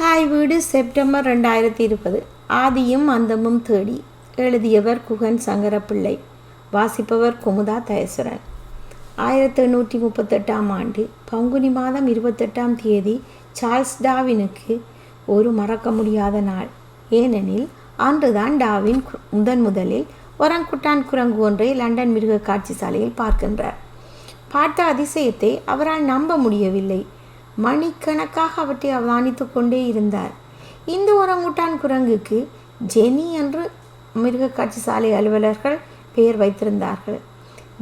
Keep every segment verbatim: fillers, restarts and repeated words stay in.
Hi வீடு September ரெண்டாயிரத்தி இருபது ஆதியும் அந்தமும் தேடி. எழுதியவர் குகன் சங்கரப்பிள்ளை. வாசிப்பவர் குமுதா தயசுரன். ஆயிரத்தி எண்ணூற்றி முப்பத்தெட்டாம் ஆண்டு பங்குனி மாதம் இருபத்தெட்டாம் தேதி சார்ல்ஸ் டார்வினுக்கு ஒரு மறக்க முடியாத நாள். ஏனெனில் அன்றுதான் டார்வின் முதன் முதலில் ஒரங்குட்டான் குரங்கு ஒன்றை லண்டன் மிருக காட்சி சாலையில் பார்க்கின்றார். பார்த்த அதிசயத்தை அவரால் நம்ப முடியவில்லை. மணிக்கணக்காக அவற்றை அவதானித்து கொண்டே இருந்தார். இந்த ஒரங்குட்டான் குரங்குக்கு ஜெனி என்று மிருக காட்சி சாலை அலுவலர்கள் பெயர் வைத்திருந்தார்கள்.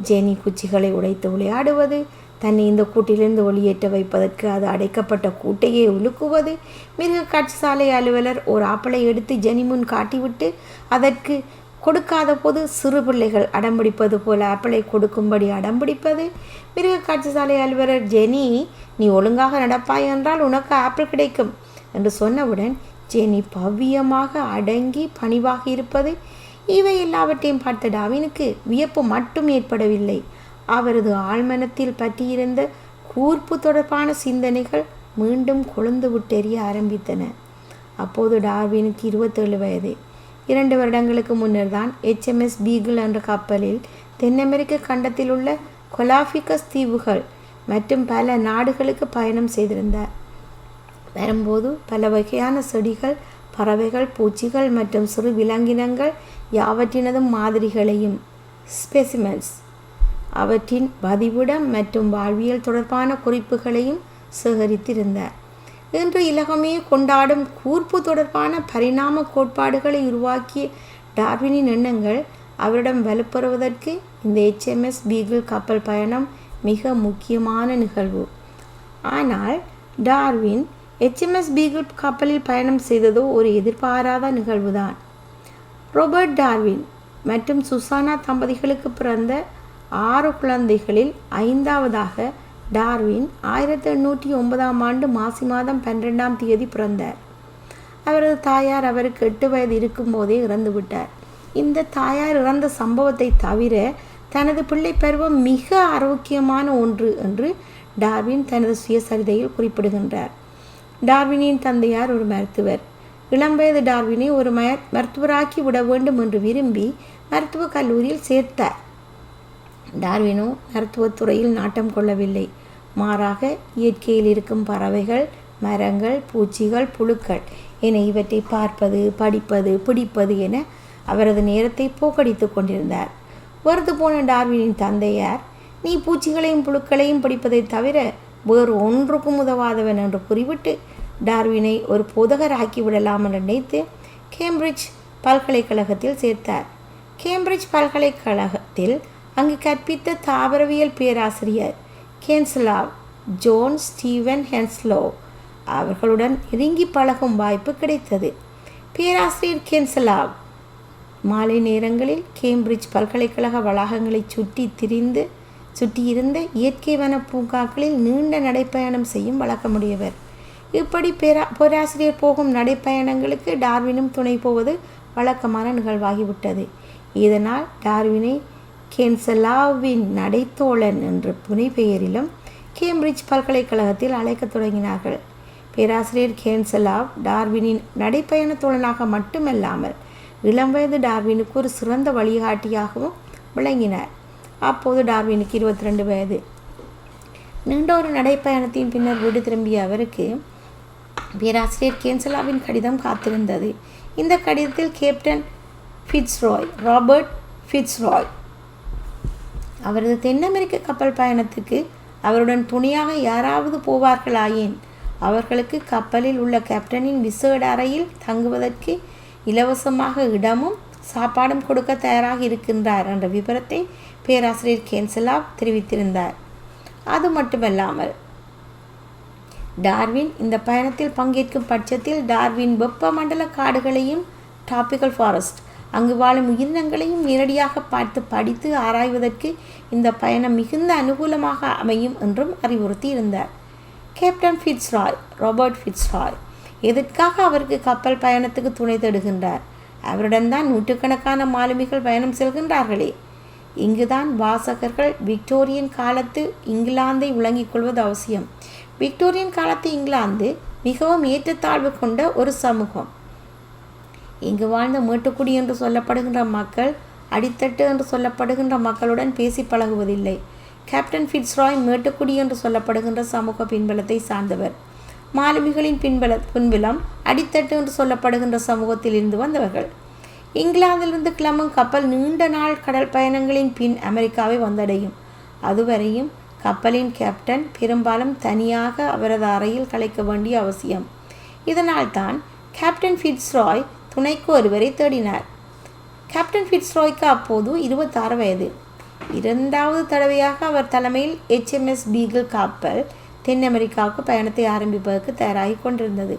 ஜெனி குச்சிகளை உடைத்து விளையாடுவது, தன்னை இந்த கூட்டிலிருந்து வெளியேற்ற வைப்பதற்கு அது அடைக்கப்பட்ட கூட்டையே உலுக்குவது, மிருக காட்சி சாலை அலுவலர் ஒரு ஆப்பிளை எடுத்து ஜெனி முன் காட்டிவிட்டு அதற்கு கொடுக்காத போது சிறு பிள்ளைகள் அடம்பிடிப்பது போல ஆப்பிளை கொடுக்கும்படி அடம்பிடிப்பது, மிருக காட்சி சாலை அலுவலர் ஜெனி நீ ஒழுங்காக நடப்பாய் என்றால் உனக்கு ஆப்பிள் கிடைக்கும் என்று சொன்னவுடன் ஜெனி பவ்யமாக அடங்கி பணிவாக இருப்பது, இவை எல்லாவற்றையும் பார்த்த டார்வினுக்கு வியப்பு மட்டும் ஏற்படவில்லை. அவரது ஆழ்மனத்தில் பற்றியிருந்த கூர்ப்பு தொடர்பான சிந்தனைகள் மீண்டும் கொழுந்து விட்டெறிய ஆரம்பித்தன. அப்போது டார்வினுக்கு இருபத்தேழு வயது. இரண்டு வருடங்களுக்கு முன்னர் தான் எச்எம்எஸ் பீகிள் என்ற கப்பலில் தென் அமெரிக்க கண்டத்தில் உள்ள கொலாபிகஸ் தீவுகள் மற்றும் பல நாடுகளுக்கு பயணம் செய்திருந்தார். வரும்போது பல வகையான செடிகள், பறவைகள், பூச்சிகள் மற்றும் சிறு விலங்கினங்கள் யாவற்றினதும் மாதிரிகளையும் ஸ்பெசிமென்ஸ் அவற்றின் பதிவிடம் மற்றும் வாழ்வியல் தொடர்பான குறிப்புகளையும் சேகரித்திருந்தார். இன்று இலகமே கொண்டாடும் கூர்ப்பு தொடர்பான பரிணாம கோட்பாடுகளை உருவாக்கிய டார்வினின் எண்ணங்கள் அவரிடம் வலுப்பெறுவதற்கு இந்த எச்எம்எஸ் பீகிள் கப்பல் பயணம் மிக முக்கியமான நிகழ்வு. ஆனால் டார்வின் எச்எம்எஸ் பீகிள் கப்பலில் பயணம் செய்ததோ ஒரு எதிர்பாராத நிகழ்வுதான். ரோபர்ட் டார்வின் மற்றும் சுசானா தம்பதிகளுக்கு பிறந்த ஆறு குழந்தைகளில் ஐந்தாவதாக டார்வின் ஆயிரத்தி எண்ணூற்றி ஒன்பதாம் ஆண்டு மாசி மாதம் பன்னிரெண்டாம் தேதி பிறந்தார். அவரது தாயார் அவருக்கு எட்டு வயது இருக்கும்போதே இறந்துவிட்டார். இந்த தாயார் இறந்த சம்பவத்தை தவிர தனது பிள்ளை பருவம் மிக ஆரோக்கியமான ஒன்று என்று டார்வின் தனது சுயசரிதையில் குறிப்பிடுகின்றார். டார்வினின் தந்தையார் ஒரு மருத்துவர். இளம்பயது டார்வினை ஒரு ம மருத்துவராக்கி விட வேண்டும் என்று விரும்பி மருத்துவக் கல்லூரியில் சேர்த்தார். டார்வினோ மருத்துவத்துறையில் நாட்டம் கொள்ளவில்லை. மாறாக இயற்கையில் இருக்கும் பறவைகள், மரங்கள், பூச்சிகள், புழுக்கள் என இவற்றை பார்ப்பது, படிப்பது, பிடிப்பது என அவரது நேரத்தை போக்கடித்து கொண்டிருந்தார். வருது போன டார்வினின் தந்தையார் நீ பூச்சிகளையும் புழுக்களையும் படிப்பதை தவிர வேறு ஒன்றுக்கும் உதவாதவன் என்று புரிவிட்டு டார்வினை ஒரு போதகராக்கி விடலாம் என்று நினைத்து கேம்பிரிட்ஜ் பல்கலைக்கழகத்தில் சேர்த்தார். கேம்பிரிட்ஜ் பல்கலைக்கழகத்தில் அங்கு கற்பித்த தாவரவியல் பேராசிரியர் கேன்ஸ்லாவ் ஜோன் ஸ்டீவன் ஹென்ஸ்லோ அவர்களுடன் நெருங்கி பழகும் வாய்ப்பு கிடைத்தது. பேராசிரியர் கேன்ஸ்லாவ் மாலை நேரங்களில் கேம்பிரிட்ஜ் பல்கலைக்கழக வளாகங்களை சுற்றி திரிந்து சுற்றியிருந்த இயற்கை வன பூங்காக்களில் நீண்ட நடைப்பயணம் செய்யும் வழக்கமுடையவர். இப்படி பேரா பேராசிரியர் போகும் நடைப்பயணங்களுக்கு டார்வினும் துணை போவது வழக்கமான நிகழ்வாகிவிட்டது. இதனால் டார்வினை கேன்சலாவின் நடைத்தோழன் என்ற புனைப்பெயரிலும் கேம்பிரிட்ஜ் பல்கலைக்கழகத்தில் அழைக்கத் தொடங்கினார்கள். பேராசிரியர் கேன்சலாவ் டார்வினின் நடைப்பயண தோழனாக மட்டுமல்லாமல் இளம் வயது டார்வினுக்கு ஒரு சிறந்த வழிகாட்டியாகவும் விளங்கினார். அப்போது டார்வினுக்கு இருபத்தி ரெண்டு வயது. நீண்ட ஒரு நடைப்பயணத்தின் பின்னர் வீடு திரும்பிய அவருக்கு பேராசிரியர் கேன்சலாவின் கடிதம் காத்திருந்தது. இந்த கடிதத்தில் கேப்டன் ஃபிட்ஸ்ராய், ராபர்ட் ஃபிட்ஸ்ராய் அவரது தென் அமெரிக்க கப்பல் பயணத்துக்கு அவருடன் துணையாக யாராவது போவார்களாயின் அவர்களுக்கு கப்பலில் உள்ள கேப்டனின் விசேட அறையில் தங்குவதற்கு இலவசமாக இடமும் சாப்பாடும் கொடுக்க தயாராக இருக்கின்றார் என்ற விபரத்தை பேராசிரியர் கேன்சலாவ் தெரிவித்திருந்தார். அது மட்டுமல்லாமல் டார்வின் இந்த பயணத்தில் பங்கேற்கும் பட்சத்தில் டார்வின் வெப்பமண்டல காடுகளையும் டிராபிக்கல் ஃபாரஸ்ட் அங்கு வாழும் உயிரினங்களையும் நேரடியாக பார்த்து படித்து ஆராய்வதற்கு இந்த பயணம் மிகுந்த அனுகூலமாக அமையும் என்றும் அறிவுறுத்தி இருந்தார். கேப்டன் ஃபிட்ஸ்ராய், ராபர்ட் ஃபிட்ஸ்ராய் எதற்காக அவருக்கு கப்பல் பயணத்துக்கு துணை தேடுகின்றார்? அவருடன் தான் நூற்றுக்கணக்கான மாலுமிகள் பயணம் செல்கின்றார்களே. இங்குதான் வாசகர்கள் விக்டோரியன் காலத்து இங்கிலாந்தை விளங்கிக் கொள்வது அவசியம். விக்டோரியன் காலத்து இங்கிலாந்து மிகவும் ஏற்றத்தாழ்வு கொண்ட ஒரு சமூகம். இங்கு வாழ்ந்த மேட்டுக்குடி என்று சொல்லப்படுகின்ற மக்கள் அடித்தட்டு என்று சொல்லப்படுகின்ற மக்களுடன் பேசி பழகுவதில்லை. கேப்டன் ஃபிட்ஸ்ராய் மேட்டுக்குடி என்று சொல்லப்படுகின்ற சமூக பின்பலத்தை சார்ந்தவர். மாலுமிகளின் பின்பல பின்பலம் அடித்தட்டு என்று சொல்லப்படுகின்ற சமூகத்திலிருந்து வந்தவர்கள். இங்கிலாந்திலிருந்து கிளம்பும் கப்பல் நீண்ட நாள் கடல் பயணங்களின் பின் அமெரிக்காவை வந்தடையும். அதுவரையும் கப்பலின் கேப்டன் பெரும்பாலும் தனியாக அவரது அறையில் கலைக்க வேண்டிய அவசியம். இதனால் தான் கேப்டன் ஃபிட்ஸ்ராய் துணைக்கு ஒருவரை தேடினார். கேப்டன் ஃபிட்ஸ்ராய்க்கு அப்போது இருபத்தாறு வயது. இரண்டாவது தடவையாக அவர் தலைமையில் எச்எம்எஸ் பீகிள் கப்பல் தென் அமெரிக்காவுக்கு பயணத்தை ஆரம்பிப்பதற்கு தயாராகி கொண்டிருந்தது.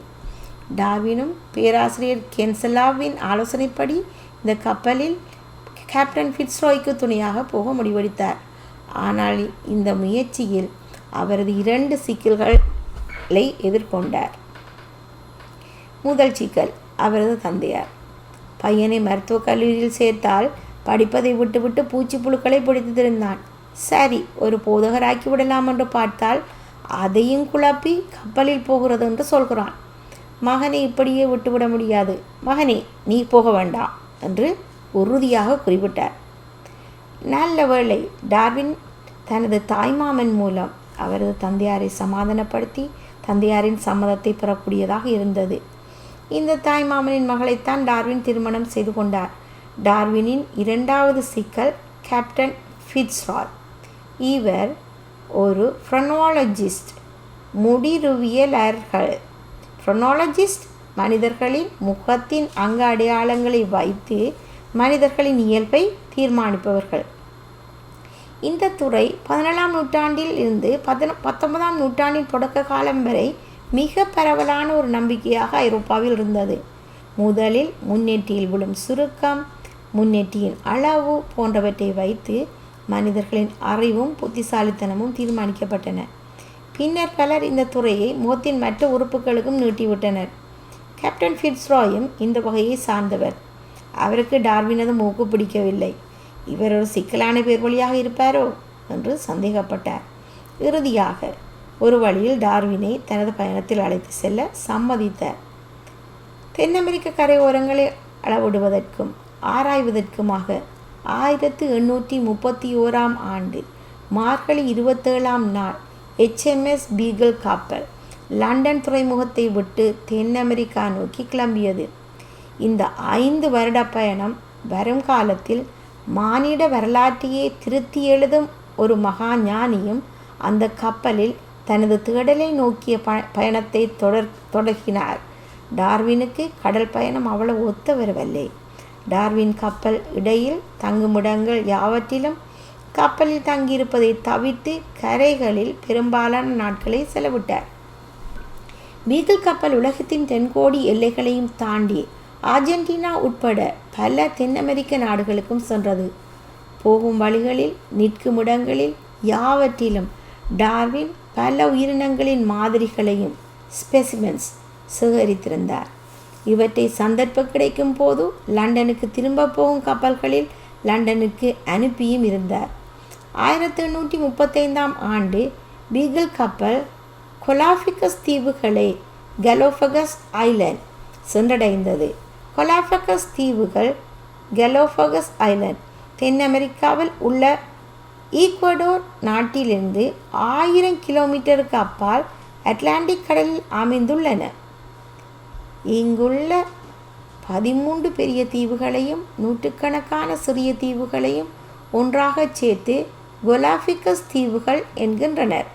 டார்வினும் பேராசிரியர் கென்சலாவின் ஆலோசனைப்படி இந்த கப்பலில் கேப்டன் ஃபிட்ஸ்ராய்க்கு துணையாக போக முடிவெடுத்தார். ஆனால் இந்த முயற்சியில் அவரது இரண்டு சிக்கல்களை எதிர்கொண்டார். முதல் சிக்கல் அவரது தந்தையார். பையனை மருத்துவக் கல்லூரியில் சேர்த்தால் படிப்பதை விட்டுவிட்டு பூச்சி புழுக்களை பிடித்து திருந்தான். சரி, ஒரு போதகராக்கி விடலாம் என்று பார்த்தால் அதையும் குழப்பி கப்பலில் போகிறது என்று சொல்கிறான். மகனை இப்படியே விட்டுவிட முடியாது. மகனே, நீ போக வேண்டாம் என்று உறுதியாக குறிப்பிட்டார். நல்ல வேளை டார்வின் தனது தாய்மாமன் மூலம் அவரது தந்தையாரை சமாதானப்படுத்தி தந்தையாரின் சம்மதத்தை பெறக்கூடியதாக இருந்தது. இந்த தாய்மாமனின் மகளைத்தான் டார்வின் திருமணம் செய்து கொண்டார். டார்வினின் இரண்டாவது சிக்கல் கேப்டன் ஃபிட்ஸ்ராய். இவர் ஒரு ஃப்ரனாலஜிஸ்ட், முடிருவியலர்கள். ஃப்ரனாலஜிஸ்ட் மனிதர்களின் முகத்தின் அங்க அடையாளங்களை வைத்து மனிதர்களின் இயல்பை தீர்மானிப்பவர்கள். இந்த துறை பதினேழாம் நூற்றாண்டில் இருந்து பதன பத்தொன்பதாம் நூற்றாண்டின் தொடக்க காலம் வரை மிக பரவலான ஒரு நம்பிக்கையாக ஐரோப்பாவில் இருந்தது. முதலில் முன்னேற்றியில் விழும் சுருக்கம், முன்னேற்றியின் அளவு போன்றவற்றை வைத்து மனிதர்களின் அறிவும் புத்திசாலித்தனமும் தீர்மானிக்கப்பட்டன. பின்னர் பலர் இந்த துறையை முகத்தின் மற்ற உறுப்புகளுக்கும் நீட்டிவிட்டனர். கேப்டன் ஃபிட்ஸ்ராயும் இந்த வகையை சார்ந்தவர். அவருக்கு டார்வினது மூக்கு பிடிக்கவில்லை. இவர் ஒரு சிக்கலான பேர் வழியாக இருப்பாரோ என்று சந்தேகப்பட்டார். இறுதியாக ஒரு வழியில் டார்வினை தனது பயணத்தில் அழைத்து செல்ல சம்மதித்தார். தென் அமெரிக்க கரையோரங்களை அளவிடுவதற்கும் ஆராய்வதற்குமாக ஆயிரத்து எண்ணூற்றி முப்பத்தி ஓராம் ஆண்டு மார்கழி இருபத்தேழாம் நாள் எச்எம்எஸ் பீகிள் கப்பல் லண்டன் துறைமுகத்தை விட்டு தென் அமெரிக்கா நோக்கி கிளம்பியது. இந்த ஐந்து வருட பயணம் வரும் காலத்தில் மானிட வரலாற்றையே திருத்தி எழுதும் ஒரு மகா ஞானியும் அந்த கப்பலில் தனது தேடலை நோக்கிய ப பயணத்தை தொடர் தொடங்கினார். டார்வினுக்கு கடல் பயணம் அவ்வளவு ஒத்து வரவில்லை. டார்வின் கப்பல் இடையில் தங்குமிடங்கள் யாவற்றிலும் கப்பலில் தங்கியிருப்பதை தவிர்த்து கரைகளில் பெரும்பாலான நாட்களை செலவிட்டார். பீகிள் கப்பல் உலகத்தின் தென்கோடி எல்லைகளையும் தாண்டி அர்ஜென்டினா உட்பட பல தென் அமெரிக்க நாடுகளுக்கும் சென்றது. போகும் வழிகளில், நிற்கும் இடங்களில் யாவற்றிலும் டார்வின் பல உயிரினங்களின் மாதிரிகளையும் ஸ்பெசிமென்ஸ் சேகரித்திருந்தார். இவற்றை சந்தர்ப்பம் கிடைக்கும் போது லண்டனுக்கு திரும்ப போகும் கப்பல்களில் லண்டனுக்கு அனுப்பியும் இருந்தார். ஆயிரத்தி எண்ணூற்றி முப்பத்தைந்தாம் ஆண்டு பீகிள் கப்பல் கொலாஃபிகஸ் தீவுகளை கலோஃபகஸ் ஐலண்ட் சென்றடைந்தது. கொலாஃபகஸ் தீவுகள் கலோஃபகஸ் ஐலண்ட் தென் அமெரிக்காவில் உள்ள ஈக்வடோர் நாட்டிலிருந்து ஆயிரம் கிலோமீட்டருக்கு அப்பால் அட்லாண்டிக் கடலில் அமைந்துள்ளன. இங்குள்ள பதிமூன்று பெரிய தீவுகளையும் நூற்றுக்கணக்கான சிறிய தீவுகளையும் ஒன்றாக சேர்த்து கொலாஃபிகஸ் தீவுகள் என்கின்றனர்.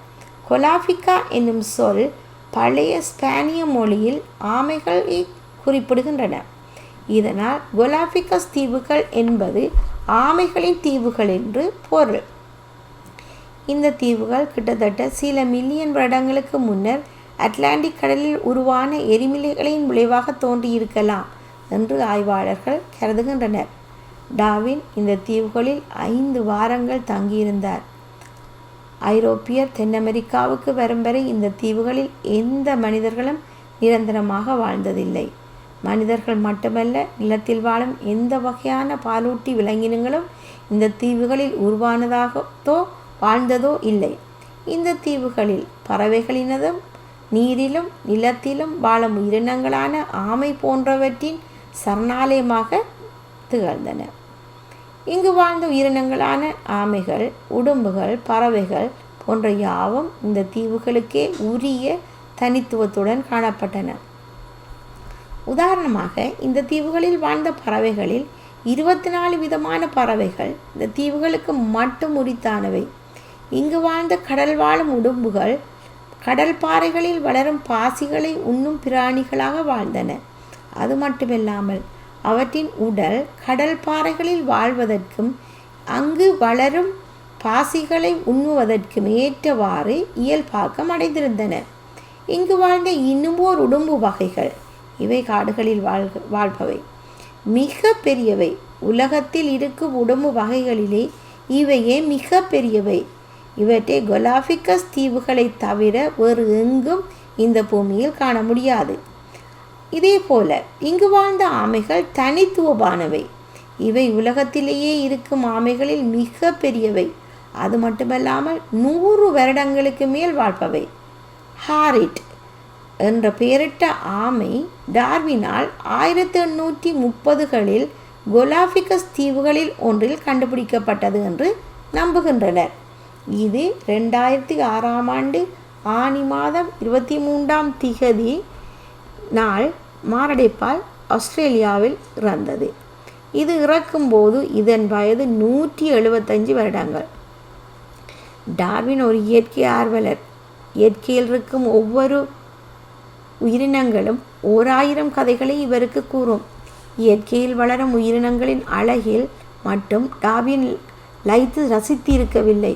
கொலாஃபிகா என்னும் சொல் பழைய ஸ்பானிய மொழியில் ஆமைகளை குறிப்பிடுகின்றன. இதனால் கொலாஃபிகஸ் தீவுகள் என்பது ஆமைகளின் தீவுகள் என்று பொருள். இந்த தீவுகள் கிட்டத்தட்ட சில மில்லியன் வருடங்களுக்கு முன்னர் அட்லாண்டிக் கடலில் உருவான எரிமலைகளின் விளைவாக தோன்றியிருக்கலாம் என்று ஆய்வாளர்கள் கருதுகின்றனர். டார்வின் இந்த தீவுகளில் ஐந்து வாரங்கள் தங்கியிருந்தார். ஐரோப்பியர் தென் அமெரிக்காவுக்கு வரும் வரை இந்த தீவுகளில் எந்த மனிதர்களும் நிரந்தரமாக வாழ்ந்ததில்லை. மனிதர்கள் மட்டுமல்ல, நிலத்தில் வாழும் எந்த வகையான பாலூட்டி விலங்கினங்களும் இந்த தீவுகளில் உருவானதாகத்தோ வாழ்ந்ததோ இல்லை. இந்த தீவுகளில் பறவைகளினதும் நீரிலும் நிலத்திலும் வாழும் உயிரினங்களான ஆமை போன்றவற்றின் சரணாலயமாக திகழ்ந்தன. இங்கு வாழ்ந்த உயிரினங்களான ஆமைகள், உடும்புகள், பறவைகள் போன்ற யாவும் இந்த தீவுகளுக்கே உரிய தனித்துவத்துடன் காணப்பட்டன. உதாரணமாக, இந்த தீவுகளில் வாழ்ந்த பறவைகளில் இருபத்தி நாலு விதமான பறவைகள் இந்த தீவுகளுக்கு மட்டும் உரித்தானவை. இங்கு வாழ்ந்த கடல் வாழும் உடும்புகள் கடல் பாறைகளில் வளரும் பாசிகளை உண்ணும் பிராணிகளாக வாழ்ந்தன. அது மட்டுமில்லாமல் அவற்றின் உடல் கடல் பாறைகளில் வாழ்வதற்கும் அங்கு வளரும் பாசிகளை உண்ணுவதற்கும் ஏற்றவாறு இயல்பாக்கம் அடைந்திருந்தன. இங்கு வாழ்ந்த இன்னும்போர் உடும்பு வகைகள், இவை காடுகளில் வாழ் வாழ்பவை மிக பெரியவை. உலகத்தில் இருக்கும் உடும்பு வகைகளிலே இவையே மிக பெரியவை. இவற்றை கொலாபிகஸ் தீவுகளை தவிர வேறு எங்கும் இந்த பூமியில் காண முடியாது. இதே போல இங்கு வாழ்ந்த ஆமைகள் தனித்துவமானவை. இவை உலகத்திலேயே இருக்கும் ஆமைகளில் மிக பெரியவை. அது மட்டுமல்லாமல் நூறு வருடங்களுக்கு மேல் வாழ்பவை. ஹாரிட் என்ற பெயரிட்ட ஆமை டார்வினால் ஆயிரத்தி எண்ணூற்றி முப்பதுகளில் கொலாபிகஸ் தீவுகளில் ஒன்றில் கண்டுபிடிக்கப்பட்டது என்று நம்புகின்றனர். இது ரெண்டாயிரத்தி ஆறாம் ஆண்டு ஆனி மாதம் இருபத்தி மூன்றாம் திகதி நாள் மாரடைப்பால் ஆஸ்திரேலியாவில் இறந்தது. இது இறக்கும்போது இதன் வயது நூற்றி எழுபத்தஞ்சு வருடங்கள். டார்வின் ஒரு இயற்கை ஆர்வலர். இயற்கையில் இருக்கும் ஒவ்வொரு உயிரினங்களும் ஓராயிரம் கதைகளை இவருக்கு கூறும். இயற்கையில் வளரும் உயிரினங்களின் அழகில் மட்டும் டார்வின் லயித்து ரசித்து இருக்கவில்லை.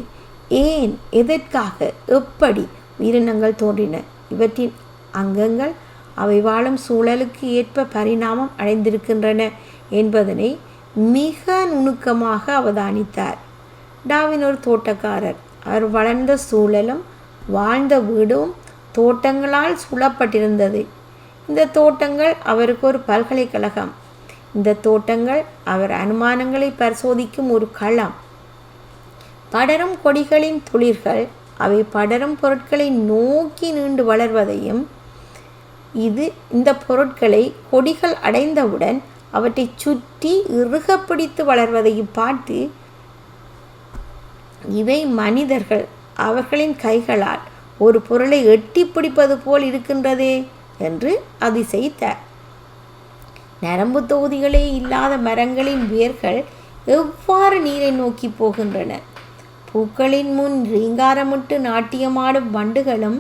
ஏன், எதற்காக, எப்படி உயிரினங்கள் தோன்றின, இவற்றின் அங்கங்கள் அவை வாழும் சூழலுக்கு ஏற்ப பரிணாமம் அடைந்திருக்கின்றன என்பதனை மிக நுணுக்கமாக அவதானித்தார். டார்வின் ஒரு தோட்டக்காரர். அவர் வளர்ந்த சூழலும் வாழ்ந்த வீடும் தோட்டங்களால் சூழப்பட்டிருந்தது. இந்த தோட்டங்கள் அவருக்கு ஒரு பல்கலைக்கழகம். இந்த தோட்டங்கள் அவர் அனுமானங்களை பரிசோதிக்கும் ஒரு களம். படரும் கொடிகளின் துளிர்கள் அவை படரும் பொருட்களை நோக்கி நீண்டு வளர்வதையும், இது இந்த பொருட்களை கொடிகள் அடைந்தவுடன் அவற்றை சுற்றி இறுக பிடித்து வளர்வதையும் பார்த்து, இவை மனிதர்கள் அவர்களின் கைகளால் ஒரு பொருளை எட்டி பிடிப்பது போல் இருக்கின்றதே என்று அதிசயித்தார். நரம்பு தொகுதிகளே இல்லாத மரங்களின் வேர்கள் எவ்வாறு நீரை நோக்கி போகின்றன, பூக்களின் முன் ரீங்காரமிட்டு நாட்டியமாடும் வண்டுகளும்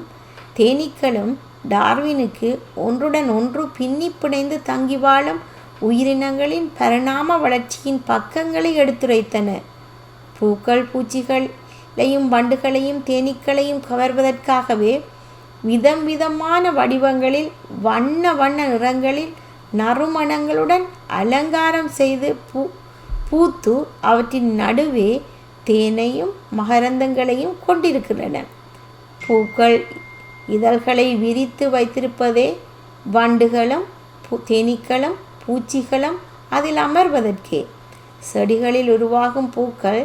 தேனீக்களும் டார்வினுக்கு ஒன்றுடன் ஒன்று பின்னி பிணைந்து தங்கி வாழும் உயிரினங்களின் பரிணாம வளர்ச்சியின் பக்கங்களை எடுத்துரைத்தன. பூக்கள் பூச்சிகளையும் வண்டுகளையும் தேனீக்களையும் கவர்வதற்காகவே விதம் விதமான வடிவங்களில் வண்ண வண்ண நிறங்களில் நறுமணங்களுடன் அலங்காரம் செய்து பூ பூத்து அவற்றின் நடுவே தேனையும் மகரந்தங்களையும் கொண்டிருக்கின்றன. பூக்கள் இதழ்களை விரித்து வைத்திருப்பதே வண்டுகளும் தேனீக்களும் பூச்சிகளும் அதில் அமர்வதற்கே. செடிகளில் உருவாகும் பூக்கள்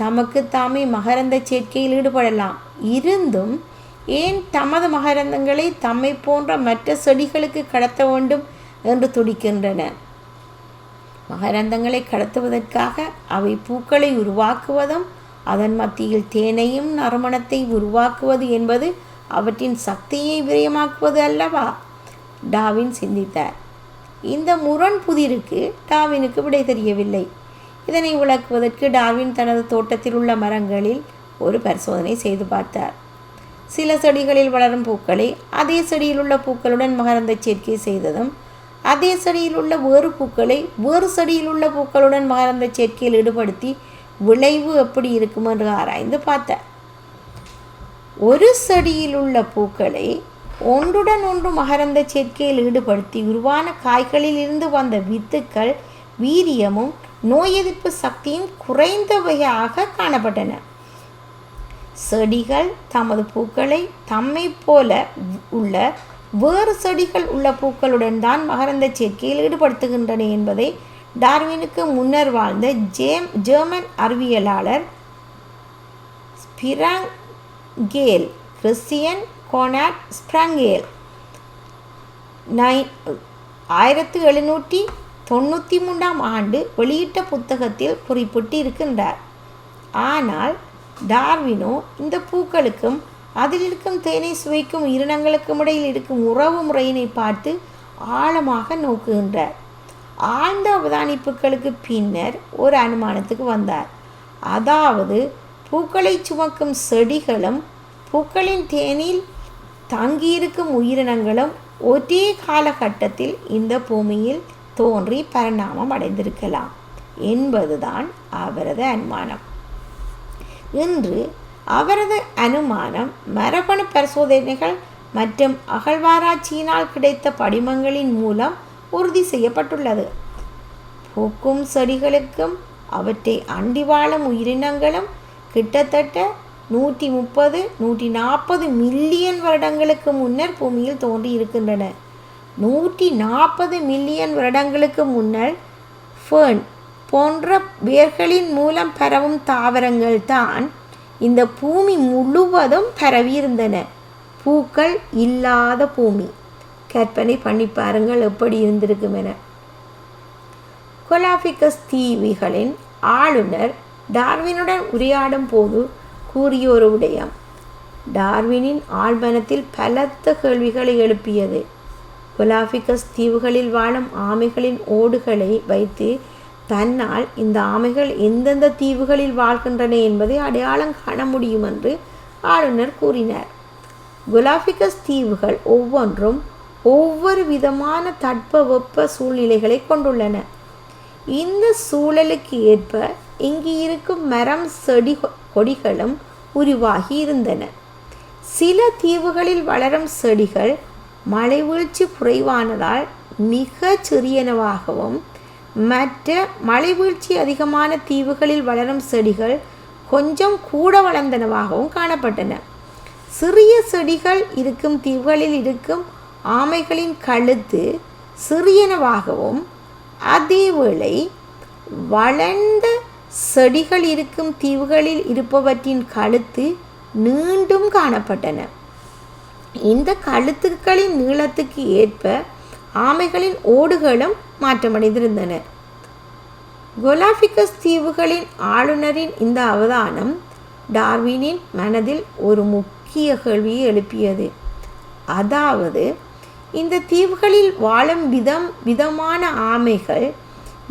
தமக்கு தாமே மகரந்த சேர்க்கையில் ஈடுபடலாம். இருந்தும் ஏன் தமது மகரந்தங்களை தம்மை போன்ற மற்ற செடிகளுக்கு கடத்த வேண்டும் என்று துடிக்கின்றன. மகரந்தங்களை கடத்துவதற்காக அவை பூக்களை உருவாக்குவதும் அதன் மத்தியில் தேனையும் நறுமணத்தை உருவாக்குவது என்பது அவற்றின் சக்தியை விரயமாக்குவது அல்லவா? டார்வின் சிந்தித்தார். இந்த முரண் புதிருக்கு டார்வினுக்கு விடை தெரியவில்லை. இதனை விளக்குவதற்கு டார்வின் தனது தோட்டத்தில் உள்ள மரங்களில் ஒரு பரிசோதனை செய்து பார்த்தார். சில செடிகளில் வளரும் பூக்களை அதே செடியில் உள்ள பூக்களுடன் மகரந்த சேர்க்கை செய்ததும், அதே செடியில் உள்ள வேறு பூக்களை வேறு செடியில் உள்ள பூக்களுடன் மகரந்த சேர்க்கையில் ஈடுபடுத்தி விளைவு எப்படி இருக்கும் என்று ஆராய்ந்து பார்த்தார். ஒரு செடியில் உள்ள பூக்களை ஒன்றுடன் ஒன்று மகரந்த சேர்க்கையில் ஈடுபடுத்தி உருவான காய்களில் இருந்து வந்த வித்துக்கள் வீரியமும் நோய் எதிர்ப்பு சக்தியும் குறைந்தவையாக காணப்பட்டன. செடிகள் தமது பூக்களை தம்மை போல உள்ள வேறு செடிகள் உள்ள பூக்களுடன் தான் மகரந்த சேர்க்கையில் ஈடுபடுத்துகின்றன என்பதை டார்வினுக்கு முன்னர் வாழ்ந்த ஜேம் ஜெர்மன் அறிவியலாளர் ஸ்பிராங்கேல் கிறிஸ்டியன் கோனாட் ஸ்ப்ராங்கேல் நை ஆயிரத்து எழுநூற்றி தொண்ணூற்றி மூன்றாம் ஆண்டு வெளியிட்ட புத்தகத்தில் குறிப்பிட்டு இருக்கின்றார். ஆனால் டார்வினோ இந்த பூக்களுக்கும் அதில் இருக்கும் தேனை சுவைக்கும் இரணங்களுக்கும் இடையில் இருக்கும் உறவு முறையினை பார்த்து ஆழமாக நோக்குகின்றார். ஆழ்ந்த அவதானிப்புகளுக்கு பின்னர் ஒரு அனுமானத்துக்கு வந்தார். அதாவது பூக்களை சுமக்கும் செடிகளும் பூக்களின் தேனில் தங்கியிருக்கும் உயிரினங்களும் ஒரே காலகட்டத்தில் இந்த பூமியில் தோன்றி பரிணாமம் அடைந்திருக்கலாம் என்பதுதான் அவரது அனுமானம். இன்று அவரது அனுமானம் மரபணு பரிசோதனைகள் மற்றும் அகழ்வாராய்ச்சியினால் கிடைத்த படிமங்களின் மூலம் உறுதி செய்யப்பட்டுள்ளது. பூக்கும் செடிகளுக்கும் அவற்றை அண்டி வாழும் உயிரினங்களும் கிட்டத்தட்ட நூற்றி முப்பது நூற்றி நாற்பது மில்லியன் வருடங்களுக்கு முன்னர் பூமியில் தோன்றி இருக்கின்றன. நூற்றி நாற்பது மில்லியன் வருடங்களுக்கு முன்னர் ஃபேர்ன் போன்ற வேர்களின் மூலம் பரவும் தாவரங்கள் தான் இந்த பூமி முழுவதும் பரவியிருந்தன. பூக்கள் இல்லாத பூமி கற்பனை பண்ணி பாருங்கள் எப்படி இருந்திருக்கும் என. கொலாபிகஸ் தீவுகளின் ஆளுநர் டார்வினுடன் உரையாடும் போது கூறிய ஒரு விடயம் டார்வினின் ஆழ்மனத்தில் பலத்த கேள்விகளை எழுப்பியது. கொலாபிகஸ் தீவுகளில் வாழும் ஆமைகளின் ஓடுகளை வைத்து தன்னால் இந்த ஆமைகள் எந்தெந்த தீவுகளில் வாழ்கின்றன என்பதை அடையாளம் காண முடியும் என்று ஆளுநர் கூறினார். கொலாபிகஸ் தீவுகள் ஒவ்வொன்றும் ஒவ்வொரு விதமான தட்பவெப்ப சூழ்நிலைகளை கொண்டுள்ளன. இந்த சூழலுக்கு ஏற்ப இங்கு இருக்கும் மரம் செடி கொடிகளும் உருவாகி இருந்தன. சில தீவுகளில் வளரும் செடிகள் மழை வீழ்ச்சி குறைவானதால் மிக சிறியனவாகவும் மற்ற மழை வீழ்ச்சி அதிகமான தீவுகளில் வளரும் செடிகள் கொஞ்சம் கூட வளர்ந்தனவாகவும் காணப்பட்டன. சிறிய செடிகள் இருக்கும் தீவுகளில் இருக்கும் ஆமைகளின் கழுத்து சிறியனவாகவும் அதேவேளை வளர்ந்த செடிகள் இருக்கும் தீவுகளில் இருப்பவற்றின் கழுத்து நீண்டும் காணப்பட்டன. இந்த கழுத்துக்களின் நீளத்துக்கு ஏற்ப ஆமைகளின் ஓடுகளும் மாற்றமடைந்திருந்தன. கொலாபிகஸ் தீவுகளின் ஆளுநரின் இந்த அவதானம் டார்வினின் மனதில் ஒரு முக்கிய கேள்வியை எழுப்பியது. அதாவது இந்த தீவுகளில் வாழும் விதம் விதமான ஆமைகள்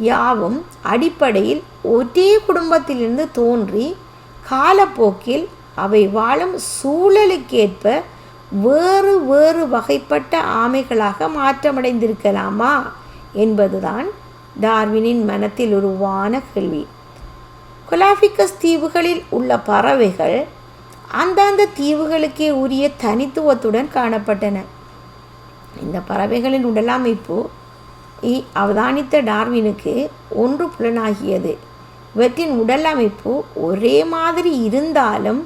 யாவும் அடிப்படையில் ஒரே குடும்பத்திலிருந்து தோன்றி காலப்போக்கில் அவை வாழும் சூழலுக்கேற்ப வேறு வேறு வகைப்பட்ட ஆமைகளாக மாற்றமடைந்திருக்கலாமா என்பதுதான் டார்வினின் மனத்தில் உருவான கேள்வி. கொலாபிகஸ் தீவுகளில் உள்ள பறவைகள் அந்தந்த தீவுகளுக்கே உரிய தனித்துவத்துடன் காணப்பட்டன. இந்த பறவைகளின் உடலமைப்பு அவதானித்த டார்வினுக்கு ஒன்று புலனாகியது. இவற்றின் உடலமைப்பு ஒரே மாதிரி இருந்தாலும்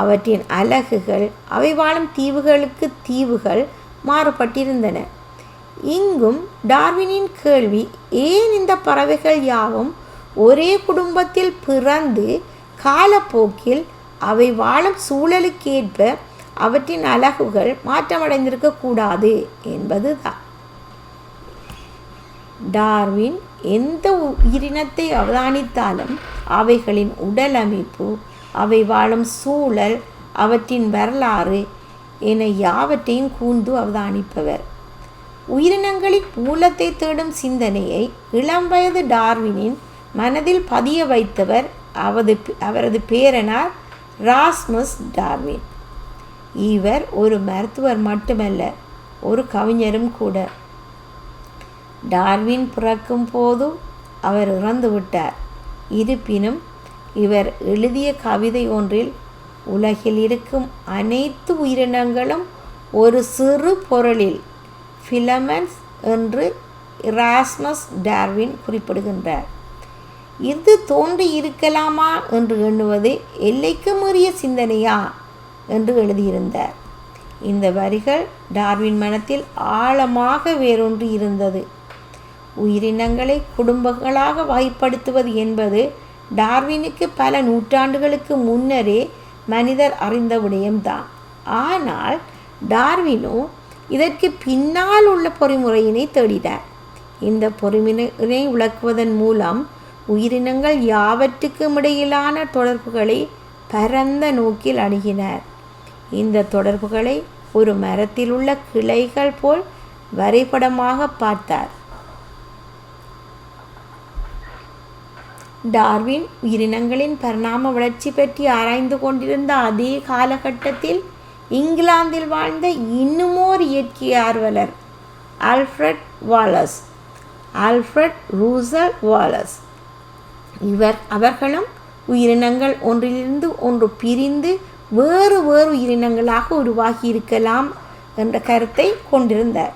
அவற்றின் அலகுகள் அவை வாழும் தீவுகளுக்கு தீவுகள் மாறுபட்டிருந்தன. இங்கும் டார்வினின் கேள்வி ஏன் இந்த பறவைகள் யாவும் ஒரே குடும்பத்தில் பிறந்து காலப்போக்கில் அவை வாழும் சூழலுக்கேற்ப அவற்றின் அலகுகள் மாற்றமடைந்திருக்க கூடாது என்பது தான். டார்வின் எந்த உயிரினத்தை அவதானித்தாலும் அவைகளின் உடலமைப்பு அவை வாழும் சூழல் அவற்றின் வரலாறு என யாவற்றையும் கூர்ந்து அவதானிப்பவர். உயிரினங்களின் மூலத்தை தேடும் சிந்தனையை இளம்வயது டார்வினின் மனதில் பதிய வைத்தவர் அவரது அவரது பேரனார் ராஸ்மஸ் டார்வின். இவர் ஒரு மருத்துவர் மட்டுமல்ல, ஒரு கவிஞரும் கூட. டார்வின் பிறக்கும் போது அவர் இறந்து விட்டார். இருப்பினும் இவர் எழுதிய கவிதை ஒன்றில் உலகில் இருக்கும் அனைத்து உயிரினங்களும் ஒரு சிறு பொருளில் ஃபிலமென்ட்ஸ் என்று ராஸ்மஸ் டார்வின் குறிப்பிடுகின்றார். இது தோன்றி இருக்கலாமா என்று எண்ணுவது எல்லைக்கு மீறிய சிந்தனையா என்று எழுதியிருந்தார். இந்த வரிகள் டார்வின் மனத்தில் ஆழமாக வேரூன்றி இருந்தது. உயிரினங்களை குடும்பங்களாக வகைப்படுத்துவது என்பது டார்வினுக்கு பல நூற்றாண்டுகளுக்கு முன்னரே மனிதர் அறிந்த விடயம்தான். ஆனால் டார்வினோ இதற்கு பின்னால் உள்ள பொறிமுறையினை தேடினார். இந்த பொறிமுறையினை விளக்குவதன் மூலம் உயிரினங்கள் யாவற்றுக்கும் இடையிலான தொடர்புகளை பரந்த நோக்கில் அணுகினார். இந்த தொடர்புகளை ஒரு மரத்தில் உள்ள கிளைகள் போல் வரைபடமாக பார்த்தார். டார்வின் உயிரினங்களின் பரிணாம வளர்ச்சி பற்றி ஆராய்ந்து கொண்டிருந்த அதே காலகட்டத்தில் இங்கிலாந்தில் வாழ்ந்த இன்னுமோர் இயற்கை ஆர்வலர் Alfred Wallace Alfred Russel Wallace இவர் அவர்களும் உயிரினங்கள் ஒன்றிலிருந்து ஒன்று பிரிந்து வேறு வேறு உயிரினங்களாக உருவாகி இருக்கலாம் என்ற கருத்தை கொண்டிருந்தார்.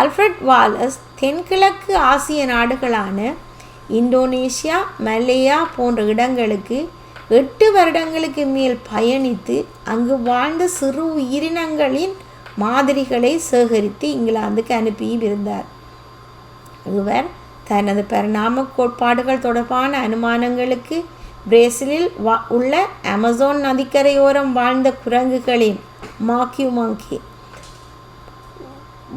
ஆல்ஃப்ரெட் வாலஸ் தென்கிழக்கு ஆசிய நாடுகளான இந்தோனேஷியா, மலேயா போன்ற இடங்களுக்கு எட்டு வருடங்களுக்கு மேல் பயணித்து அங்கு வாழ்ந்த சிறு உயிரினங்களின் மாதிரிகளை சேகரித்து இங்கிலாந்துக்கு அனுப்பியிருந்தார். இவர் தனது பரிணாம கோட்பாடுகள் தொடர்பான அனுமானங்களுக்கு பிரேசிலில் வா உள்ள அமேசான் நதிக்கரையோரம் வாழ்ந்த குரங்குகளின் மாக்யூ மாங்கி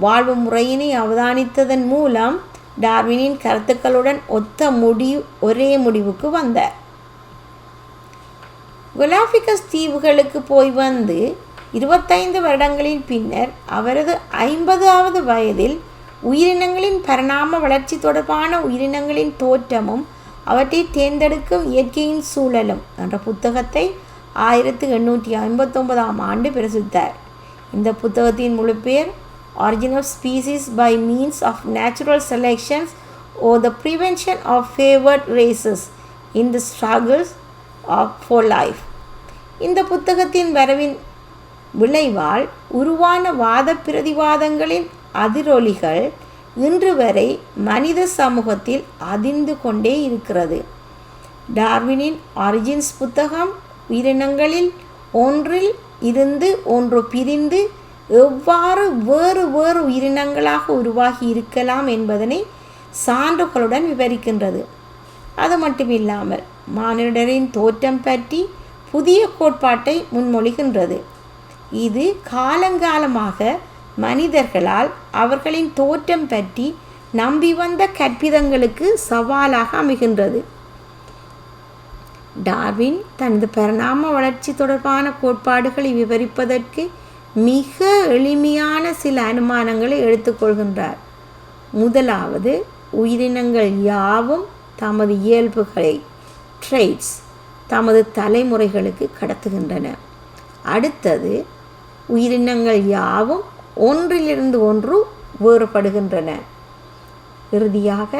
வாழ்வு முறையினை அவதானித்ததன் மூலம் டார்வினின் கருத்துக்களுடன் ஒத்த முடிவு ஒரே முடிவுக்கு வந்தார். கலாபகோஸ் தீவுகளுக்கு போய் வந்து இருபத்தைந்து வருடங்களின் பின்னர் அவரது ஐம்பதாவது வயதில் உயிரினங்களின் பரிணாம வளர்ச்சி தொடர்பான உயிரினங்களின் தோற்றமும் அவற்றை தேர்ந்தெடுக்கும் இயற்கையின் சூழலும் என்ற புத்தகத்தை ஆயிரத்தி எண்ணூற்றி ஐம்பத்தொன்பதாம் ஆண்டு பிரசுரித்தார். இந்த புத்தகத்தின் முழு பேர் origin of species by means of natural selections or the prevention of favoured races in the struggles of for life. இந்த புத்தகத்தின் வரவின் விளைவால் உருவான வாத பிரதிவாதங்களின் அதிரொலிகள் இன்று வரை மனித சமூகத்தில் அதிர்ந்து கொண்டே இருக்கிறது. டார்வினின் ஆரிஜின்ஸ் புத்தகம் உயிரினங்களில் ஒன்றில் இருந்து ஒன்று பிரிந்து எவ்வாறு வேறு வேறு உயிரினங்களாக உருவாகி இருக்கலாம் என்பதனை சான்றுகளுடன் விவரிக்கின்றது. அது மட்டுமில்லாமல் மானிடரின் தோற்றம் பற்றி புதிய கோட்பாட்டை முன்மொழிகின்றது. இது காலங்காலமாக மனிதர்களால் அவர்களின் தோற்றம் பற்றி நம்பி வந்த கற்பிதங்களுக்கு சவாலாக அமைகின்றது. டார்வின் தனது பரிணாம வளர்ச்சி தொடர்பான கோட்பாடுகளை விவரிப்பதற்கு மிக எளிமையான சில அனுமானங்களை எடுத்துக்கொள்கின்றார். முதலாவது, உயிரினங்கள் யாவும் தமது இயல்புகளை ட்ரெய்ட்ஸ் தமது தலைமுறைகளுக்கு கடத்துகின்றன. அடுத்தது, உயிரினங்கள் யாவும் ஒன்றிலிருந்து ஒன்று வேறுபடுகின்றன. இறுதியாக,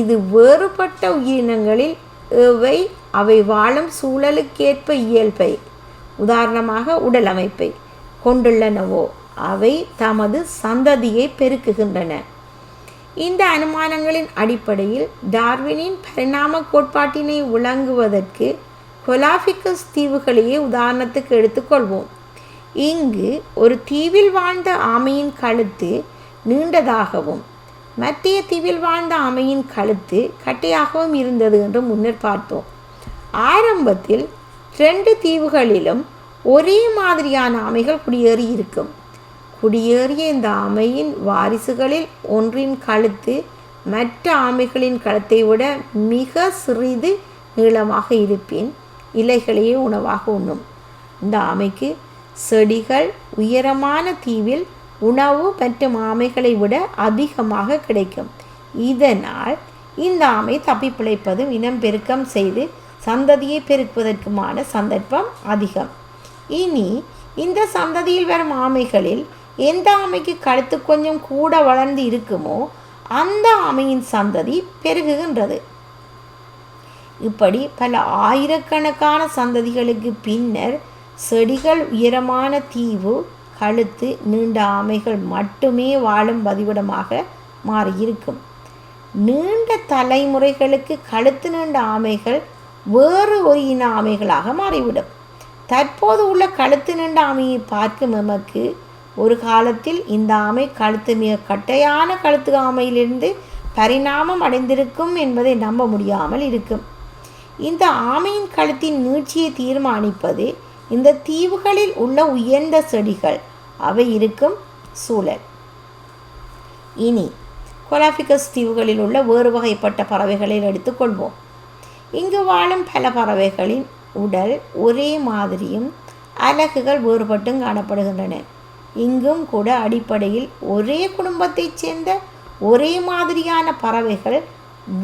இது வேறுபட்ட உயிரினங்களில் எவை அவை வாழும் சூழலுக்கேற்ப இயல்பை, உதாரணமாக உடல் அமைப்பை கொண்டுள்ளனவோ அவை தமது சந்ததியை பெருக்குகின்றன. இந்த அனுமானங்களின் அடிப்படையில் டார்வினின் பரிணாம கோட்பாட்டினை விளங்குவதற்கு கொலாபிகஸ் தீவுகளையே உதாரணத்துக்கு எடுத்துக்கொள்வோம். இங்கு ஒரு தீவில் வாழ்ந்த ஆமையின் கழுத்து நீண்டதாகவும் மத்திய தீவில் வாழ்ந்த ஆமையின் கழுத்து கட்டையாகவும் இருந்தது என்று முன்னர் பார்த்தோம். ஆரம்பத்தில் ரெண்டு தீவுகளிலும் ஒரே மாதிரியான ஆமைகள் குடியேறி இருக்கும். குடியேறிய இந்த ஆமையின் வாரிசுகளில் ஒன்றின் கழுத்து மற்ற ஆமைகளின் கழுத்தை விட மிக சிறிது நீளமாக இருப்பின் இலைகளையே உணவாக உண்ணும். இந்த ஆமைக்கு செடிகள் உயரமான தீவில் உணவு மற்றும் ஆமைகளை விட அதிகமாக கிடைக்கும். இதனால் இந்த ஆமை தப்பி பிழைப்பதும் இனம் பெருக்கம் செய்து சந்ததியை பெருக்குவதற்குமான சந்தர்ப்பம் அதிகம். இனி இந்த சந்ததியில் வரும் ஆமைகளில் எந்த ஆமைக்கு கழுத்து கொஞ்சம் கூட வளர்ந்து இருக்குமோ அந்த ஆமையின் சந்ததி பெருகுகின்றது. இப்படி பல ஆயிரக்கணக்கான சந்ததிகளுக்கு பின்னர் செடிகள் உயரமான தீவு கழுத்து நீண்ட ஆமைகள் மட்டுமே வாழும் பதிவிடமாக மாறியிருக்கும். நீண்ட தலைமுறைகளுக்கு கழுத்து நீண்ட ஆமைகள் வேறு ஒரு இன ஆமைகளாக மாறிவிடும். தற்போது உள்ள கழுத்து நீண்ட ஆமையை பார்க்கும் எமக்கு ஒரு காலத்தில் இந்த ஆமை கழுத்து மிக கட்டையான கழுத்து ஆமையிலிருந்து பரிணாமம் அடைந்திருக்கும் என்பதை நம்ப முடியாமல் இருக்கும். இந்த ஆமையின் கழுத்தின் நீட்சியை தீர்மானிப்பது இந்த தீவுகளில் உள்ள உயர்ந்த செடிகள் அவை இருக்கும் சூழல். இனி கொலாபிகஸ் தீவுகளில் உள்ள வேறு வகைப்பட்ட பறவைகளில் எடுத்துக்கொள்வோம். இங்கு வாழும் பல பறவைகளின் உடல் ஒரே மாதிரியும் அலகுகள் வேறுபட்டும் காணப்படுகின்றன. இங்கும் கூட அடிப்படையில் ஒரே குடும்பத்தைச் சேர்ந்த ஒரே மாதிரியான பறவைகள்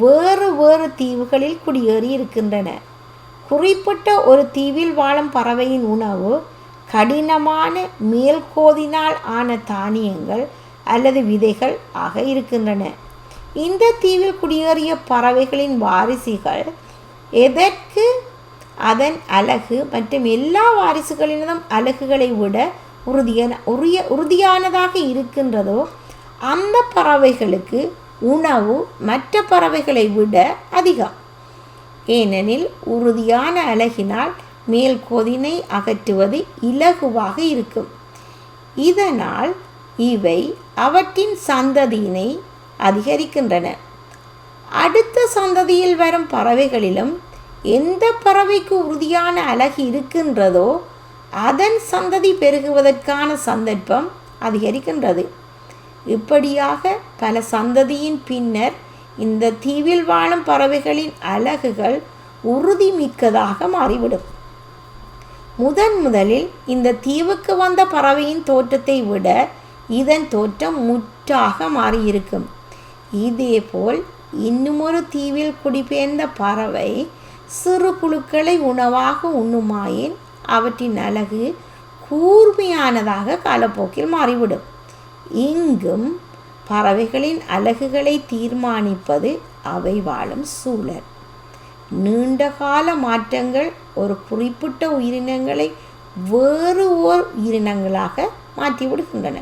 வேறு வேறு தீவுகளில் குடியேறி இருக்கின்றன. குறிப்பிட்ட ஒரு தீவில் வாழும் பறவையின் உணவு கடினமான மேல்கோதினால் ஆன தானியங்கள் அல்லது விதைகள் ஆக இருக்கின்றன. இந்த தீவில் குடியேறிய பறவைகளின் வாரிசுகள் எதற்கு அதன் அலகு மற்றும் எல்லா வாரிசுகளினதும் அலகுகளை விட உறுதியான உரிய உறுதியானதாக இருக்கின்றதோ அந்த பறவைகளுக்கு உணவு மற்ற பறவைகளை விட அதிகம். ஏனெனில் உறுதியான அலகினால் மேல் கொதினை அகற்றுவது இலகுவாக இருக்கும். இதனால் இவை அவற்றின் சந்ததியினை அதிகரிக்கின்றன. அடுத்த சந்ததியில் வரும் பறவைகளிலும் எந்த பறவைக்கு உறுதியான அலகு இருக்கின்றதோ அதன் சந்ததி பெருகுவதற்கான சந்தர்ப்பம் அதிகரிக்கின்றது. இப்படியாக பல சந்ததியின் பின்னர் இந்த தீவில் வாழும் பறவைகளின் அலகுகள் உறுதிமிக்கதாக மாறிவிடும். முதன் முதலில் இந்த தீவுக்கு வந்த பறவையின் தோற்றத்தை விட இதன் தோற்றம் முற்றாக மாறியிருக்கும். இதேபோல் இன்னுமொரு தீவில் குடிபெயர்ந்த பறவை சிறு புழுக்களை உணவாக உண்ணுமாயின் அவற்றின் அலகு கூர்மையானதாக காலப்போக்கில் மாறிவிடும். இங்கும் பறவைகளின் அலகுகளை தீர்மானிப்பது அவை வாழும் சூழல். நீண்டகால மாற்றங்கள் ஒரு குறிப்பிட்ட உயிரினங்களை வேறு ஓர் உயிரினங்களாக மாற்றிவிடுகின்றன.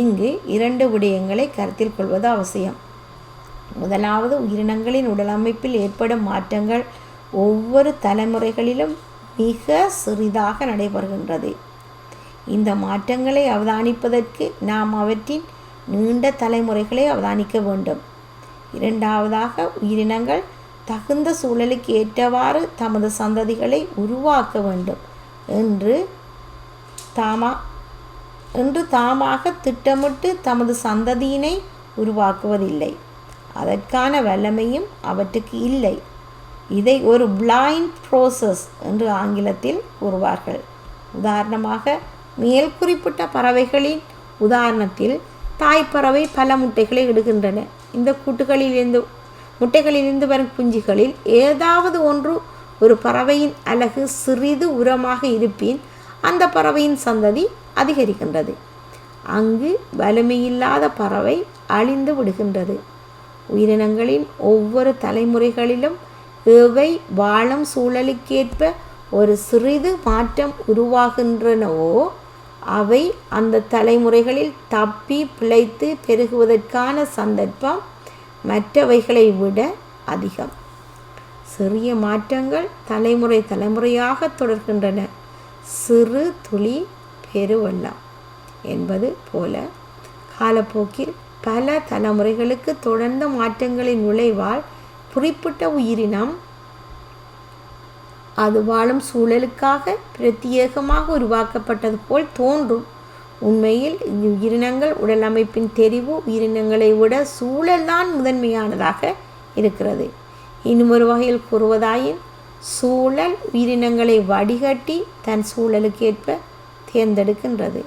இங்கு இரண்டு விடயங்களை கருத்தில் கொள்வது அவசியம். முதலாவது, உயிரினங்களின் உடலமைப்பில் ஏற்படும் மாற்றங்கள் ஒவ்வொரு தலைமுறைகளிலும் மிக சிறிதாக நடைபெறுகின்றது. இந்த மாற்றங்களை அவதானிப்பதற்கு நாம் அவற்றின் நீண்ட தலைமுறைகளை அவதானிக்க வேண்டும். இரண்டாவதாக, உயிரினங்கள் தகுந்த சூழலுக்கு ஏற்றவாறு தமது சந்ததிகளை உருவாக்க வேண்டும் என்று தாமா என்று தாமாக திட்டமிட்டு தமது சந்ததியினை உருவாக்குவதில்லை. அதற்கான வல்லமையும் அவற்றுக்கு இல்லை. இதை ஒரு பிளைண்ட் ப்ரோசஸ் என்று ஆங்கிலத்தில் கூறுவார்கள். உதாரணமாக, மேல் குறிப்பிட்ட பறவைகளின் உதாரணத்தில் தாய்ப்பறவை பல முட்டைகளை இடுகின்றன. இந்த கூட்டுகளிலிருந்து முட்டைகளிலிருந்து வரும் குஞ்சுகளில் ஏதாவது ஒன்று ஒரு பறவையின் அலகு சிறிது உரமாக இருப்பின் அந்த பறவையின் சந்ததி அதிகரிக்கின்றது. அங்கு வலிமையில்லாத பறவை அழிந்து விடுகின்றது. உயிரினங்களின் ஒவ்வொரு தலைமுறைகளிலும் இவை வாழும் சூழலுக்கேற்ப ஒரு சிறிது மாற்றம் உருவாகின்றனவோ அவை அந்த தலைமுறைகளில் தப்பி பிழைத்து பெருகுவதற்கான சந்தர்ப்பம் மற்றவைகளை விட அதிகம். சிறிய மாற்றங்கள் தலைமுறை தலைமுறையாக தொடர்கின்றன. சிறு துளி பெருவெள்ளம் என்பது போல காலப்போக்கில் பல தலைமுறைகளுக்கு தொடர்ந்த மாற்றங்களின் நுழைவால் குறிப்பிட்ட உயிரினம் அது வாழும் சூழலுக்காக பிரத்யேகமாக உருவாக்கப்பட்டது போல் தோன்றும். உண்மையில் உயிரினங்கள் உடலமைப்பின் தெரிவு உயிரினங்களை விட சூழல்தான் முதன்மையானதாக இருக்கிறது. இன்னும் ஒரு வகையில் கூறுவதாயின், சூழல் உயிரினங்களை வடிகட்டி தன் சூழலுக்கேற்ப தேர்ந்தெடுக்கின்றது.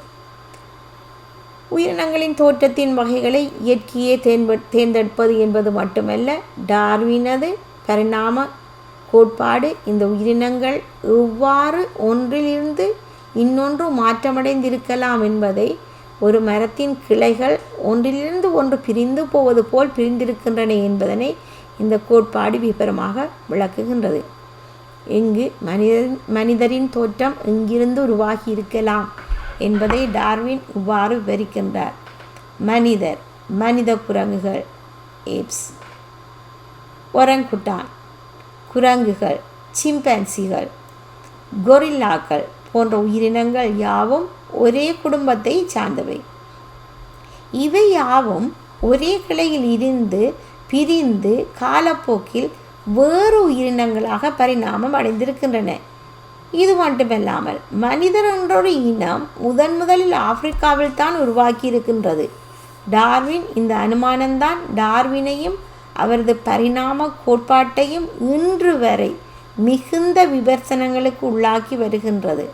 உயிரினங்களின் தோற்றத்தின் வகைகளை இயற்கையே தேர்ந்த தேர்ந்தெடுப்பது என்பது மட்டுமல்ல, டார்வினது பரிணாம கோட்பாடு இந்த உயிரினங்கள் எவ்வாறு ஒன்றிலிருந்து இன்னொன்று மாற்றமடைந்திருக்கலாம் என்பதை ஒரு மரத்தின் கிளைகள் ஒன்றிலிருந்து ஒன்று பிரிந்து போவது போல் பிரிந்திருக்கின்றன என்பதனை இந்த கோட்பாடு விபரமாக விளக்குகின்றது. இங்கு மனிதன் மனிதரின் தோற்றம் இங்கிருந்து உருவாகி இருக்கலாம் என்பதை டார்வின் இவ்வாறு விவரிக்கின்றார். மனிதர், மனித குரங்குகள், ஏப்ஸ், ஒரங்குட்டான், குரங்குகள், சிம்பன்சிகள், கொரில்லாக்கள் போன்ற உயிரினங்கள் யாவும் ஒரே குடும்பத்தை சார்ந்தவை. இவை யாவும் ஒரே கிளையில் இருந்து பிரிந்து காலப்போக்கில் வேறு உயிரினங்களாக பரிணாமம் அடைந்திருக்கின்றன. இது மட்டுமல்லாமல் மனிதர் என்ற இனம் முதன் முதலில் ஆப்பிரிக்காவில் தான் உருவாக்கியிருக்கின்றது. டார்வின் இந்த அனுமானம்தான் டார்வினையும் அவரது பரிணாம கோட்பாட்டையும் இன்று வரை மிகுந்த விமர்சனங்களுக்கு உள்ளாக்கி வருகின்றது.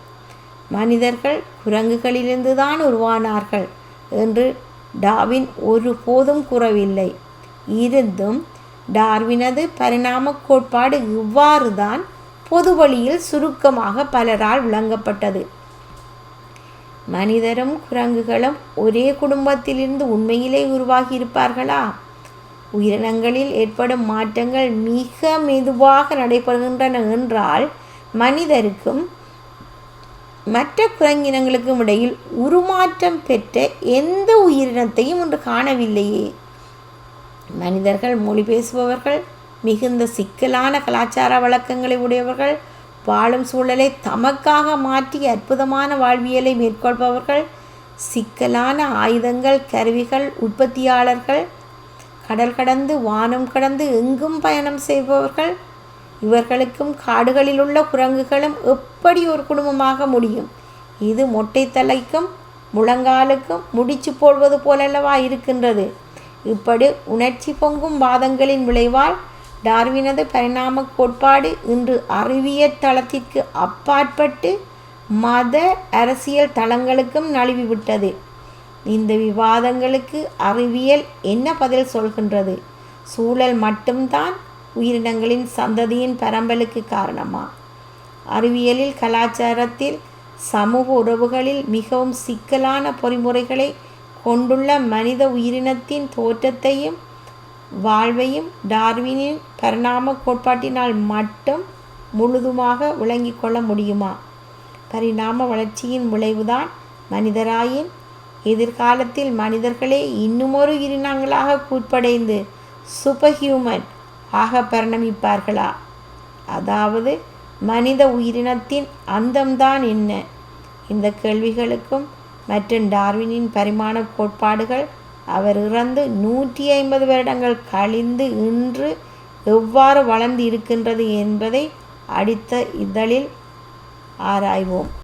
மனிதர்கள் குரங்குகளிலிருந்து தான் உருவானார்கள் என்று டார்வின் ஒருபோதும் கூறவில்லை. இருந்தும் டார்வினது பரிணாம கோட்பாடு இவ்வாறு தான் பொது வழியில் சுருக்கமாக பலரால் விளங்கப்பட்டது. மனிதரும் குரங்குகளும் ஒரே குடும்பத்திலிருந்து உண்மையிலே உருவாகி இருப்பார்களா? உயிரினங்களில் ஏற்படும் மாற்றங்கள் மிக மெதுவாக நடைபெறுகின்றன என்றால் மனிதருக்கும் மற்ற குரங்கினங்களுக்கும் இடையில் உருமாற்றம் பெற்ற எந்த உயிரினத்தையும் ஒன்று காணவில்லையே. மனிதர்கள் மொழி பேசுபவர்கள், மிகுந்த சிக்கலான கலாச்சார வழக்கங்களை உடையவர்கள், வாழும் சூழலை தமக்காக மாற்றி அற்புதமான வாழ்வியலை மேற்கொள்பவர்கள், சிக்கலான ஆயுதங்கள், கருவிகள் உற்பத்தியாளர்கள், கடல் கடந்து வானம் கடந்து எங்கும் பயணம் செய்பவர்கள், இவர்களுக்கும் காடுகளில் உள்ள குரங்குகளும் எப்படி ஒரு குடும்பமாக முடியும்? இது மொட்டை தலைக்கும் முழங்காலுக்கும் முடிச்சு போடுவது போலல்லவா இருக்கின்றது. இப்படி உணர்ச்சி பொங்கும் வாதங்களின் விளைவால் டார்வினது பரிணாம கோட்பாடு இன்று அறிவியல் தளத்திற்கு அப்பாற்பட்டு மத அரசியல் தளங்களுக்கும் நழுவிவிட்டது. இந்த விவாதங்களுக்கு அறிவியல் என்ன பதில் சொல்கின்றது? சூழல் மட்டும்தான் உயிரினங்களின் சந்ததியின் பரம்பலுக்கு காரணமா? அறிவியலில், கலாச்சாரத்தில், சமூக உறவுகளில் மிகவும் சிக்கலான பொறிமுறைகளை கொண்டுள்ள மனித உயிரினத்தின் தோற்றத்தையும் வாழ்வையும் டார்வினின் பரிணாம கோட்பாட்டினால் மட்டும் முழுதுமாக விளங்கி கொள்ள முடியுமா? பரிணாம வளர்ச்சியின் விளைவுதான் மனிதராயின் எதிர்காலத்தில் மனிதர்களே இன்னுமொரு உயிரினங்களாக கூற்படைந்து சூப்பர் ஹியூமன் ஆக பரிணமிப்பார்களா? அதாவது மனித உயிரினத்தின் அந்தம்தான் என்ன? இந்த கேள்விகளுக்கும் மற்றும் டார்வினின் பரிணாம கோட்பாடுகள் அவர் இறந்து நூற்றி ஐம்பது வருடங்கள் கழிந்து இன்று எவ்வாறு வளர்ந்து இருக்கின்றது என்பதை அடுத்த இதழில் ஆராய்வோம்.